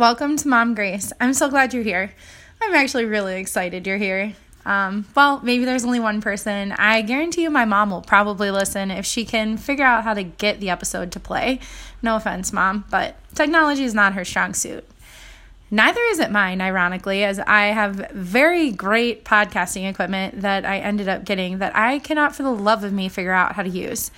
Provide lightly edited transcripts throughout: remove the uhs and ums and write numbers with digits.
Welcome to Mom Grace. I'm so glad you're here. I'm actually really excited you're here. Well, maybe there's only one person. I guarantee you my mom will probably listen if she can figure out how to get the episode to play. No offense, Mom, but technology is not her strong suit. Neither is it mine, ironically, as I have very great podcasting equipment that I ended up getting that I cannot for the love of me figure out how to use.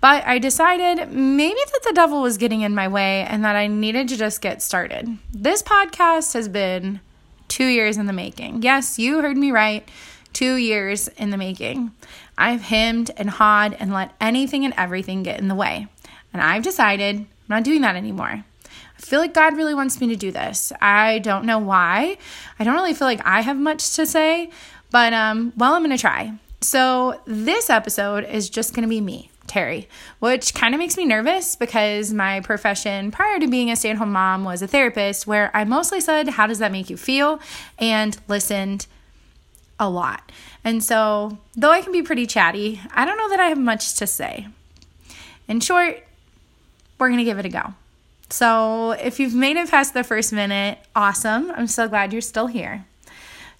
But I decided maybe that the devil was getting in my way and that I needed to just get started. This podcast has been 2 years in the making. Yes, you heard me right. 2 years in the making. I've hemmed and hawed and let anything and everything get in the way. And I've decided I'm not doing that anymore. I feel like God really wants me to do this. I don't know why. I don't really feel like I have much to say, but I'm going to try. So this episode is just going to be me, Terry, which kind of makes me nervous because my profession prior to being a stay-at-home mom was a therapist where I mostly said, how does that make you feel? And listened a lot. And so though I can be pretty chatty, I don't know that I have much to say. In short, we're going to give it a go. So if you've made it past the first minute, awesome. I'm so glad you're still here.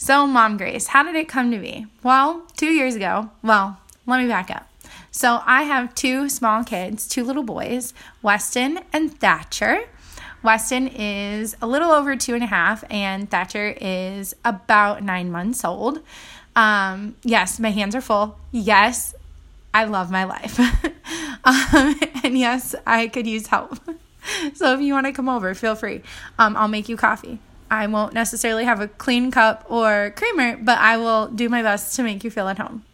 So Mom Grace, how did it come to be? Well, 2 years ago, let me back up. So I have two small kids, two little boys, Weston and Thatcher. Weston is a little over 2.5 and Thatcher is about 9 months old. Yes, my hands are full. Yes, I love my life. And yes, I could use help. So if you want to come over, feel free. I'll make you coffee. I won't necessarily have a clean cup or creamer, but I will do my best to make you feel at home.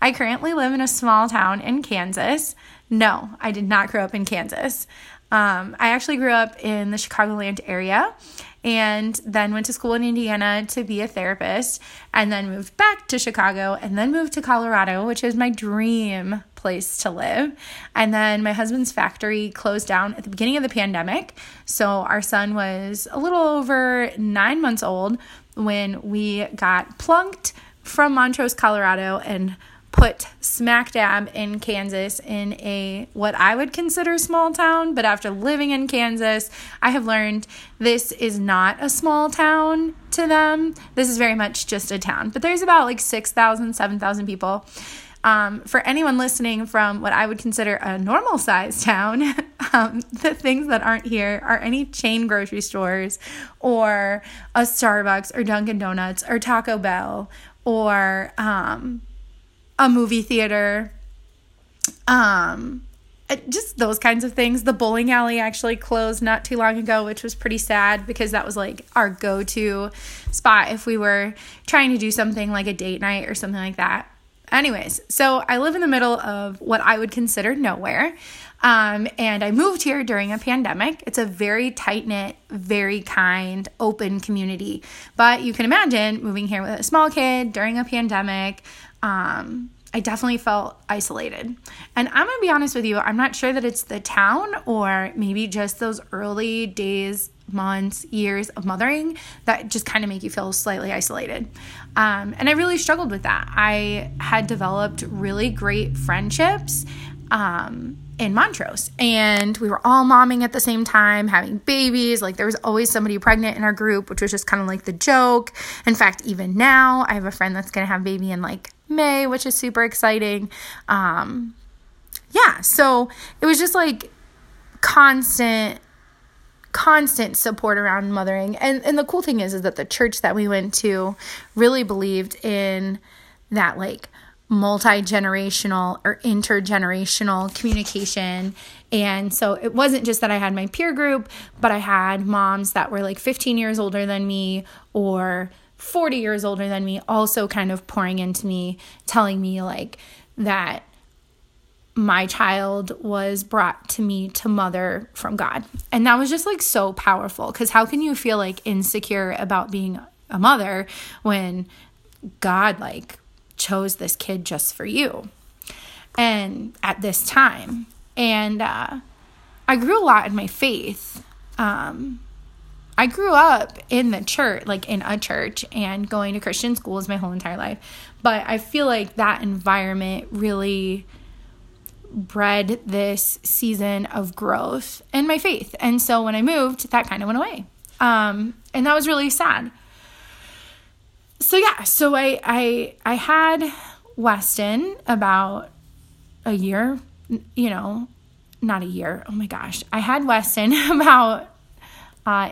I currently live in a small town in Kansas. No, I did not grow up in Kansas. I actually grew up in the Chicagoland area and then went to school in Indiana to be a therapist and then moved back to Chicago and then moved to Colorado, which is my dream place to live. And then my husband's factory closed down at the beginning of the pandemic. So our son was a little over 9 months old when we got plunked from Montrose, Colorado and put smack dab in Kansas in a what I would consider small town. But after living in Kansas, I have learned this is not a small town to them. This is very much just a town. But there's about 6,000, 7,000 people. For anyone listening from what I would consider a normal sized town, the things that aren't here are any chain grocery stores or a Starbucks or Dunkin' Donuts or Taco Bell or a movie theater, just those kinds of things. The bowling alley actually closed not too long ago, which was pretty sad because that was our go-to spot if we were trying to do something like a date night or something like that. Anyways, so I live in the middle of what I would consider nowhere, and I moved here during a pandemic. It's a very tight-knit, very kind, open community, but you can imagine moving here with a small kid during a pandemic. I definitely felt isolated. And I'm going to be honest with you, I'm not sure that it's the town or maybe just those early days, months, years of mothering that just kind of make you feel slightly isolated. And I really struggled with that. I had developed really great friendships in Montrose, and we were all momming at the same time, having babies. There was always somebody pregnant in our group, which was just kind of the joke. In fact, even now, I have a friend that's going to have a baby in May, which is super exciting. So it was just constant support around mothering. And the cool thing is that the church that we went to really believed in that multi-generational or intergenerational communication. And so it wasn't just that I had my peer group, but I had moms that were 15 years older than me or 40 years older than me also kind of pouring into me, telling me that my child was brought to me to mother from God. And that was just so powerful because how can you feel insecure about being a mother when God chose this kid just for you and at this time? And I grew a lot in my faith. I grew up in the church, in a church and going to Christian schools my whole entire life. But I feel that environment really bred this season of growth in my faith. And so when I moved, that kind of went away. And that was really sad. So yeah, so I had Weston about a year, you know, not a year. Oh my gosh. I had Weston about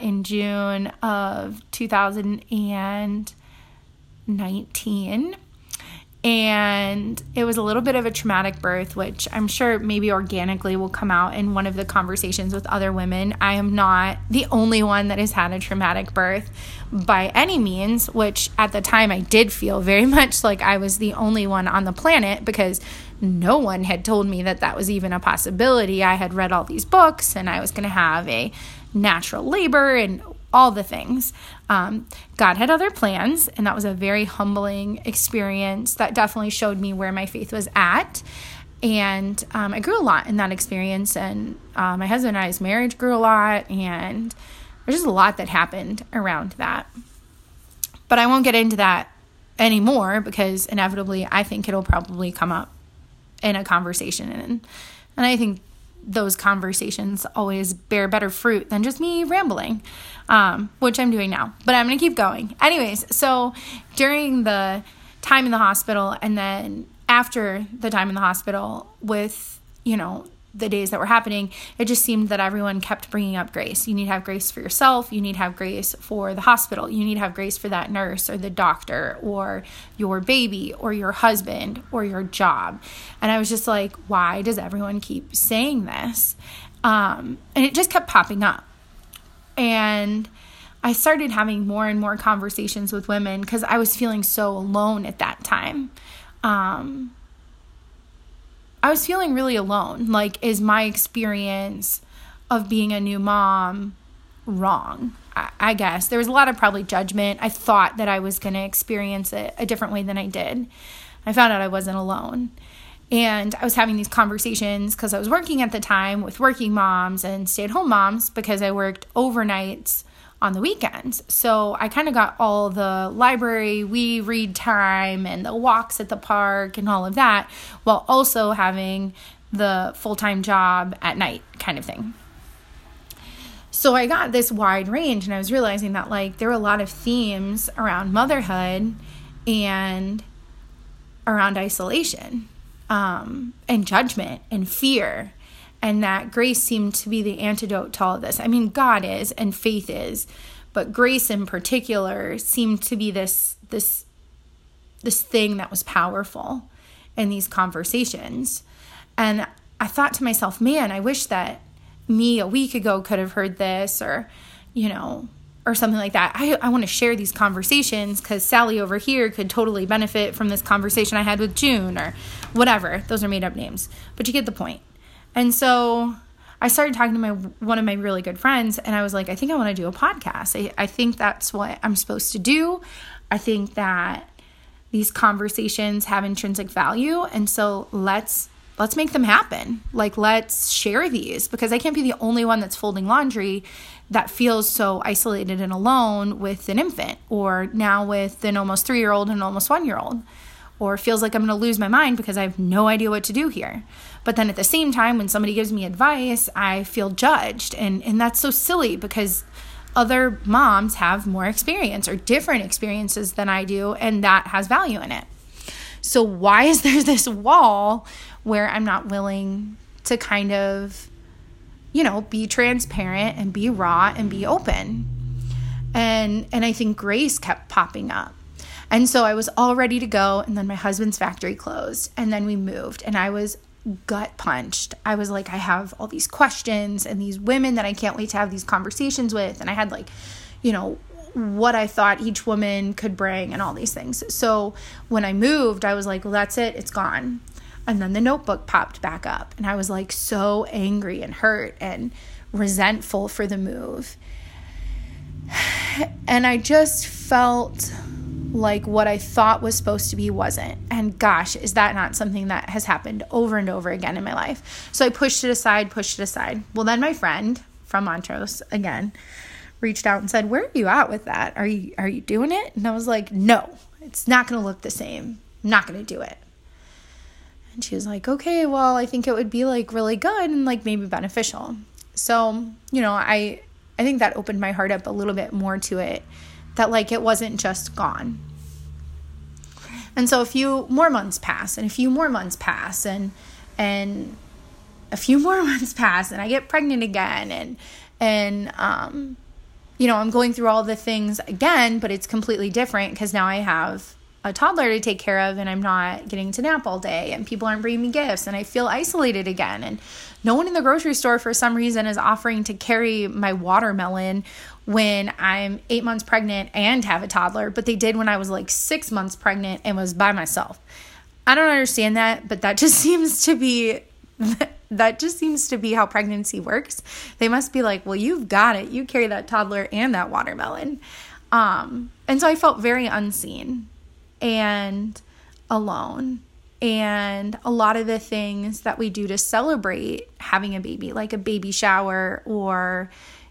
in June of 2019. And it was a little bit of a traumatic birth, which I'm sure maybe organically will come out in one of the conversations with other women. I am not the only one that has had a traumatic birth by any means, which at the time I did feel very much like I was the only one on the planet, because no one had told me that that was even a possibility. I had read all these books and I was going to have a natural labor and all the things. God had other plans, and that was a very humbling experience that definitely showed me where my faith was at. And I grew a lot in that experience, and my husband and I's marriage grew a lot, and there's just a lot that happened around that. But I won't get into that anymore, because inevitably I think it'll probably come up in a conversation, and I think those conversations always bear better fruit than just me rambling, which I'm doing now, but I'm going to keep going. Anyways, so during the time in the hospital, and then after the time in the hospital with, you know, the days that were happening, it just seemed that everyone kept bringing up grace. You need to have grace for yourself. You need to have grace for the hospital. You need to have grace for that nurse or the doctor or your baby or your husband or your job. And I was just like, why does everyone keep saying this? And it just kept popping up. And I started having more and more conversations with women, because I was feeling so alone at that time. I was feeling really alone. Like, is my experience of being a new mom wrong? I guess. There was a lot of probably judgment. I thought that I was going to experience it a different way than I did. I found out I wasn't alone. And I was having these conversations because I was working at the time with working moms and stay-at-home moms, because I worked overnights on the weekends. So I kind of got all the library we read time and the walks at the park and all of that, while also having the full-time job at night kind of thing. So I got this wide range, and I was realizing that, like, there were a lot of themes around motherhood and around isolation, and judgment and fear. And that grace seemed to be the antidote to all of this. I mean, God is, and faith is, but grace in particular seemed to be this thing that was powerful in these conversations. And I thought to myself, man, I wish that me a week ago could have heard this, or, you know, or something like that. I want to share these conversations, because Sally over here could totally benefit from this conversation I had with June, or whatever. Those are made up names, but you get the point. And so I started talking to one of my really good friends, and I was like, I think I want to do a podcast. I think that's what I'm supposed to do. I think that these conversations have intrinsic value, and so let's make them happen. Like, let's share these, because I can't be the only one that's folding laundry that feels so isolated and alone with an infant, or now with an almost 3-year-old and almost 1-year-old. Or feels like I'm going to lose my mind because I have no idea what to do here. But then at the same time, when somebody gives me advice, I feel judged. And that's so silly, because other moms have more experience or different experiences than I do, and that has value in it. So why is there this wall where I'm not willing to kind of, you know, be transparent and be raw and be open? And I think grace kept popping up. And so I was all ready to go, and then my husband's factory closed, and then we moved, and I was gut punched. I was like, I have all these questions and these women that I can't wait to have these conversations with, and I had, like, you know, what I thought each woman could bring and all these things. So when I moved, I was like, well, that's it. It's gone. And then the notebook popped back up, and I was, like, so angry and hurt and resentful for the move. And I just felt like what I thought was supposed to be wasn't. And gosh, is that not something that has happened over and over again in my life? So I pushed it aside. Well, then my friend from Montrose again reached out and said, where are you at with that? Are you doing it? And I was like, no, it's not going to look the same. I'm not going to do it. And she was like, okay, well, I think it would be, like, really good and, like, maybe beneficial. So, you know, I I think that opened my heart up a little bit more to it, that like it wasn't just gone. And so a few more months pass, and a few more months pass, and a few more months pass, and I get pregnant again, and you know, I'm going through all the things again, but it's completely different because now I have a toddler to take care of, and I'm not getting to nap all day, and people aren't bringing me gifts, and I feel isolated again, and no one in the grocery store for some reason is offering to carry my watermelon when I'm 8 months pregnant and have a toddler, but they did when I was like 6 months pregnant and was by myself. I don't understand that, but that just seems to be how pregnancy works. They must be like, well, you've got it. You carry that toddler and that watermelon. And so I felt very unseen and alone. And a lot of the things that we do to celebrate having a baby, like a baby shower or,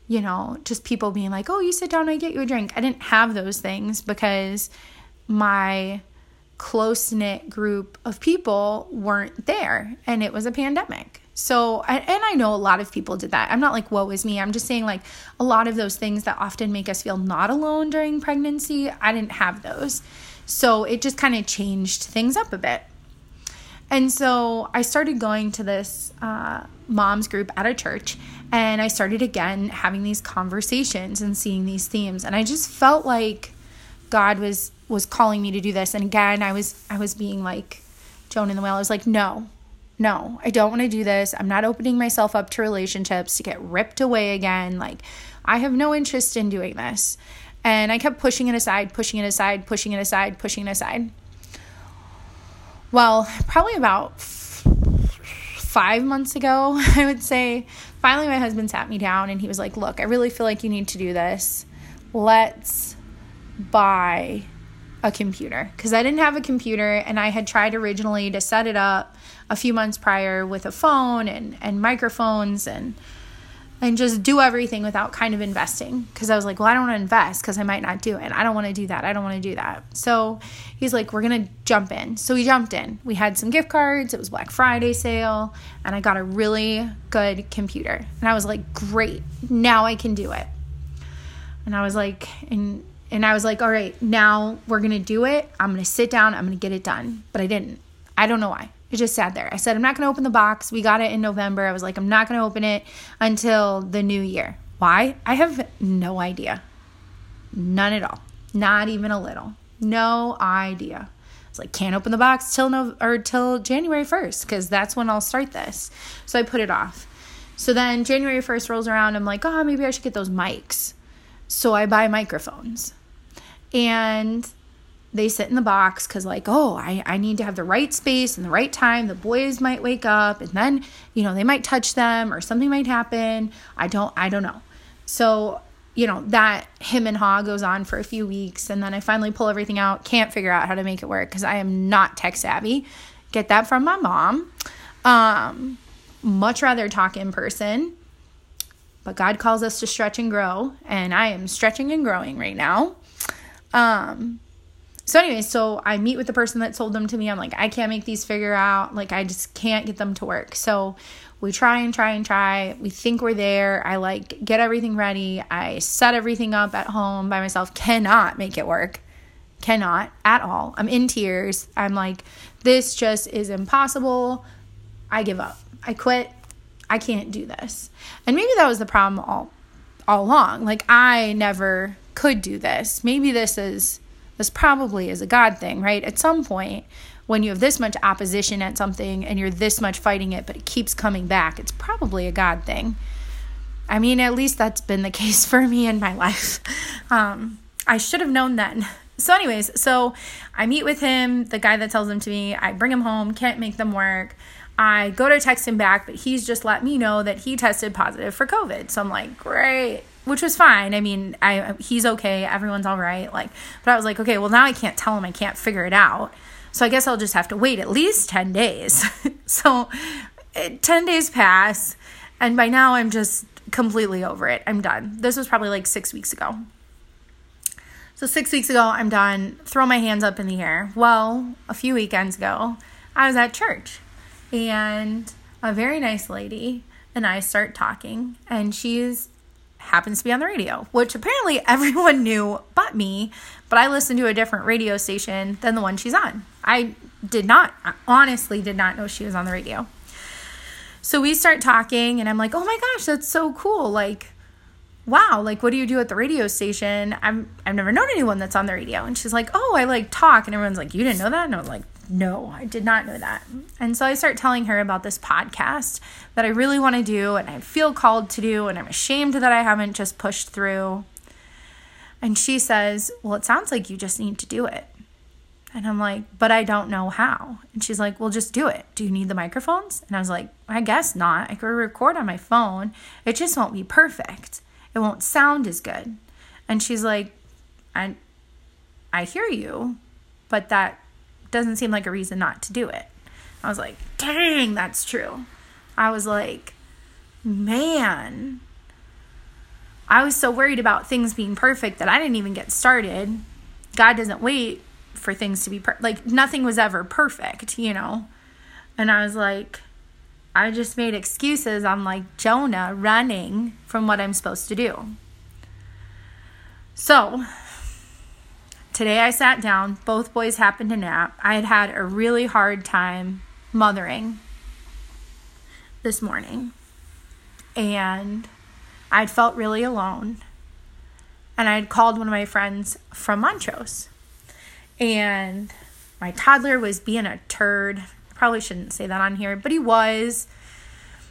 you know, just people being like, oh, you sit down, I get you a drink. I didn't have those things because my close-knit group of people weren't there, and it was a pandemic. So, and I know a lot of people did that. I'm not like, woe is me. I'm just saying like a lot of those things that often make us feel not alone during pregnancy, I didn't have those. So it just kind of changed things up a bit. And so I started going to this mom's group at a church, and I started again having these conversations and seeing these themes. And I just felt like God was calling me to do this. And again, I was being like Joan and the Whale. I was like, no, I don't want to do this. I'm not opening myself up to relationships to get ripped away again. Like, I have no interest in doing this. And I kept pushing it aside. Well, probably about 5 months ago, I would say, finally my husband sat me down and he was like, look, I really feel like you need to do this. Let's buy a computer. Because I didn't have a computer, and I had tried originally to set it up a few months prior with a phone and microphones and just do everything without kind of investing. Because I was like, well, I don't want to invest because I might not do it. I don't want to do that. So he's like, we're going to jump in. So we jumped in. We had some gift cards. It was Black Friday sale. And I got a really good computer. And I was like, great. Now I can do it. And I was like, all right, now we're going to do it. I'm going to sit down. I'm going to get it done. But I didn't. I don't know why. It just sat there. I said, I'm not going to open the box. We got it in November. I was like, I'm not going to open it until the new year. Why? I have no idea. None at all. Not even a little. No idea. It's like, can't open the box till January 1st because that's when I'll start this. So I put it off. So then January 1st rolls around. I'm like, oh, maybe I should get those mics. So I buy microphones. And they sit in the box because like, oh, I need to have the right space and the right time. The boys might wake up and then, you know, they might touch them or something might happen. I don't know. So, you know, that him and haw goes on for a few weeks. And then I finally pull everything out. Can't figure out how to make it work because I am not tech savvy. Get that from my mom. Much rather talk in person. But God calls us to stretch and grow. And I am stretching and growing right now. So anyway, so I meet with the person that sold them to me. I'm like, I can't make these figure out. Like, I just can't get them to work. So we try. We think we're there. I like get everything ready. I set everything up at home by myself. Cannot make it work. Cannot at all. I'm in tears. I'm like, this just is impossible. I give up. I quit. I can't do this. And maybe that was the problem all along. Like, I never could do this. Maybe this probably is a God thing, right? At some point, when you have this much opposition at something and you're this much fighting it, but it keeps coming back, it's probably a God thing. I mean, at least that's been the case for me in my life. I should have known then. So anyways, so I meet with him, the guy that tells them to me. I bring him home, can't make them work. I go to text him back, but he's just let me know that he tested positive for COVID. So I'm like, great. Which was fine. I mean, he's okay. Everyone's all right. Like, but I was like, okay, well, now I can't tell him. I can't figure it out. So I guess I'll just have to wait at least 10 days. So 10 days pass. And by now I'm just completely over it. I'm done. This was probably like 6 weeks ago. So 6 weeks ago, I'm done. Throw my hands up in the air. Well, a few weekends ago, I was at church. And a very nice lady and I start talking. And she's happens to be on the radio, which apparently everyone knew but me, but I listened to a different radio station than the one she's on. I honestly did not know she was on the radio. So we start talking and I'm like, oh my gosh, that's so cool. Like, wow, like what do you do at the radio station? I've never known anyone that's on the radio. And she's like, oh, I like talk. And everyone's like, you didn't know that? And I'm like, no, I did not know that. And so I start telling her about this podcast that I really want to do and I feel called to do and I'm ashamed that I haven't just pushed through. And she says, well, it sounds like you just need to do it. And I'm like, but I don't know how. And she's like, well, just do it. Do you need the microphones? And I was like, I guess not. I could record on my phone. It just won't be perfect. It won't sound as good. And she's like, I hear you, but that doesn't seem like a reason not to do it. I was like, dang, that's true. I was like, man, I was so worried about things being perfect that I didn't even get started. God doesn't wait for things to be perfect. Like, nothing was ever perfect, you know? And I was like, I just made excuses. I'm like Jonah running from what I'm supposed to do. So today I sat down. Both boys happened to nap. I had a really hard time mothering this morning. And I'd felt really alone. And I'd called one of my friends from Montrose. And my toddler was being a turd. Probably shouldn't say that on here, but he was,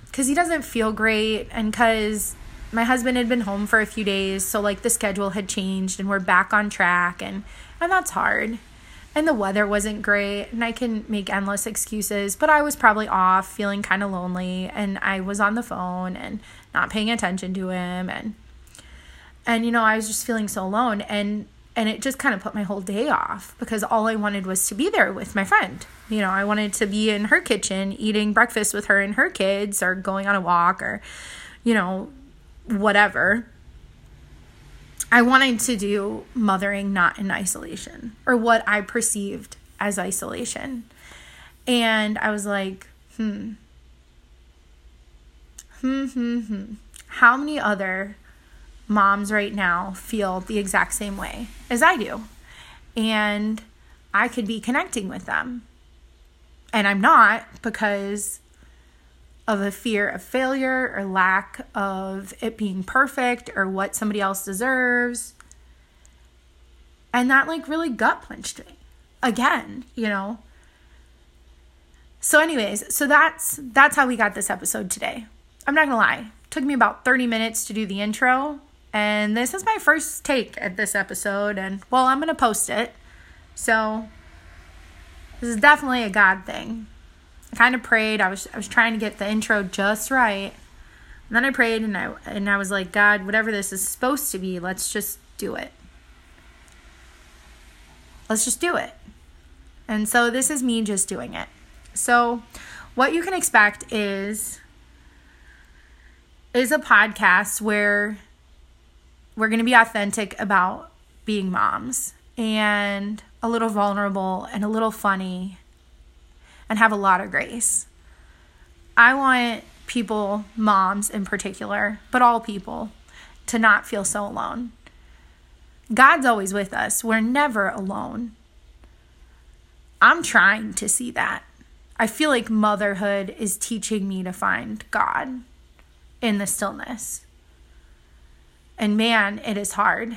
because he doesn't feel great and because my husband had been home for a few days. So like the schedule had changed and we're back on track and that's hard. And the weather wasn't great and I can make endless excuses, but I was probably off feeling kind of lonely and I was on the phone and not paying attention to him. And you know, I was just feeling so alone and it just kind of put my whole day off because all I wanted was to be there with my friend. You know, I wanted to be in her kitchen eating breakfast with her and her kids or going on a walk or, you know, whatever. I wanted to do mothering not in isolation or what I perceived as isolation. And I was like, how many other moms right now feel the exact same way as I do, and I could be connecting with them, and I'm not because of a fear of failure or lack of it being perfect or what somebody else deserves. And that like really gut punched me again, you know. So anyways, so that's how we got this episode today. I'm not gonna lie, it took me about 30 minutes to do the intro. And this is my first take at this episode, and, well, I'm going to post it. So this is definitely a God thing. I kind of prayed. I was trying to get the intro just right. And then I prayed, and I was like, God, whatever this is supposed to be, let's just do it. Let's just do it. And so this is me just doing it. So what you can expect is a podcast where we're going to be authentic about being moms and a little vulnerable and a little funny and have a lot of grace. I want people, moms in particular, but all people, to not feel so alone. God's always with us. We're never alone. I'm trying to see that. I feel like motherhood is teaching me to find God in the stillness. And man, it is hard.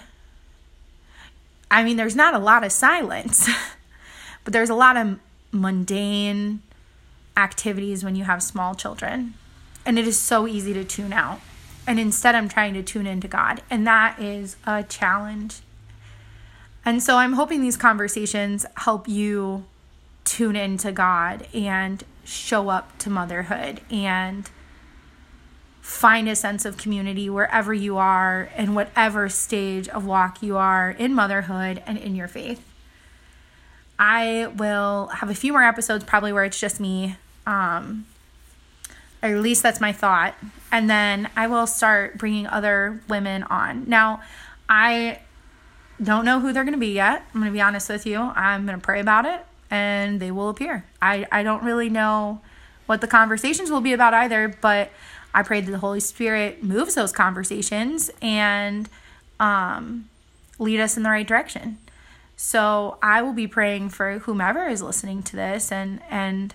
I mean, there's not a lot of silence, but there's a lot of mundane activities when you have small children. And it is so easy to tune out. And instead, I'm trying to tune into God. And that is a challenge. And so I'm hoping these conversations help you tune into God and show up to motherhood and find a sense of community wherever you are and whatever stage of walk you are in motherhood and in your faith. I will have a few more episodes probably where it's just me. Or at least that's my thought. And then I will start bringing other women on. Now, I don't know who they're going to be yet. I'm going to be honest with you. I'm going to pray about it and they will appear. I don't really know what the conversations will be about either, but I pray that the Holy Spirit moves those conversations and lead us in the right direction. So I will be praying for whomever is listening to this, and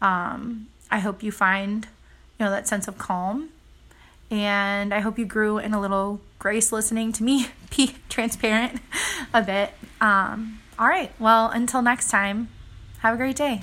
I hope you find, that sense of calm. And I hope you grew in a little grace listening to me be transparent a bit. All right. Well, until next time, have a great day.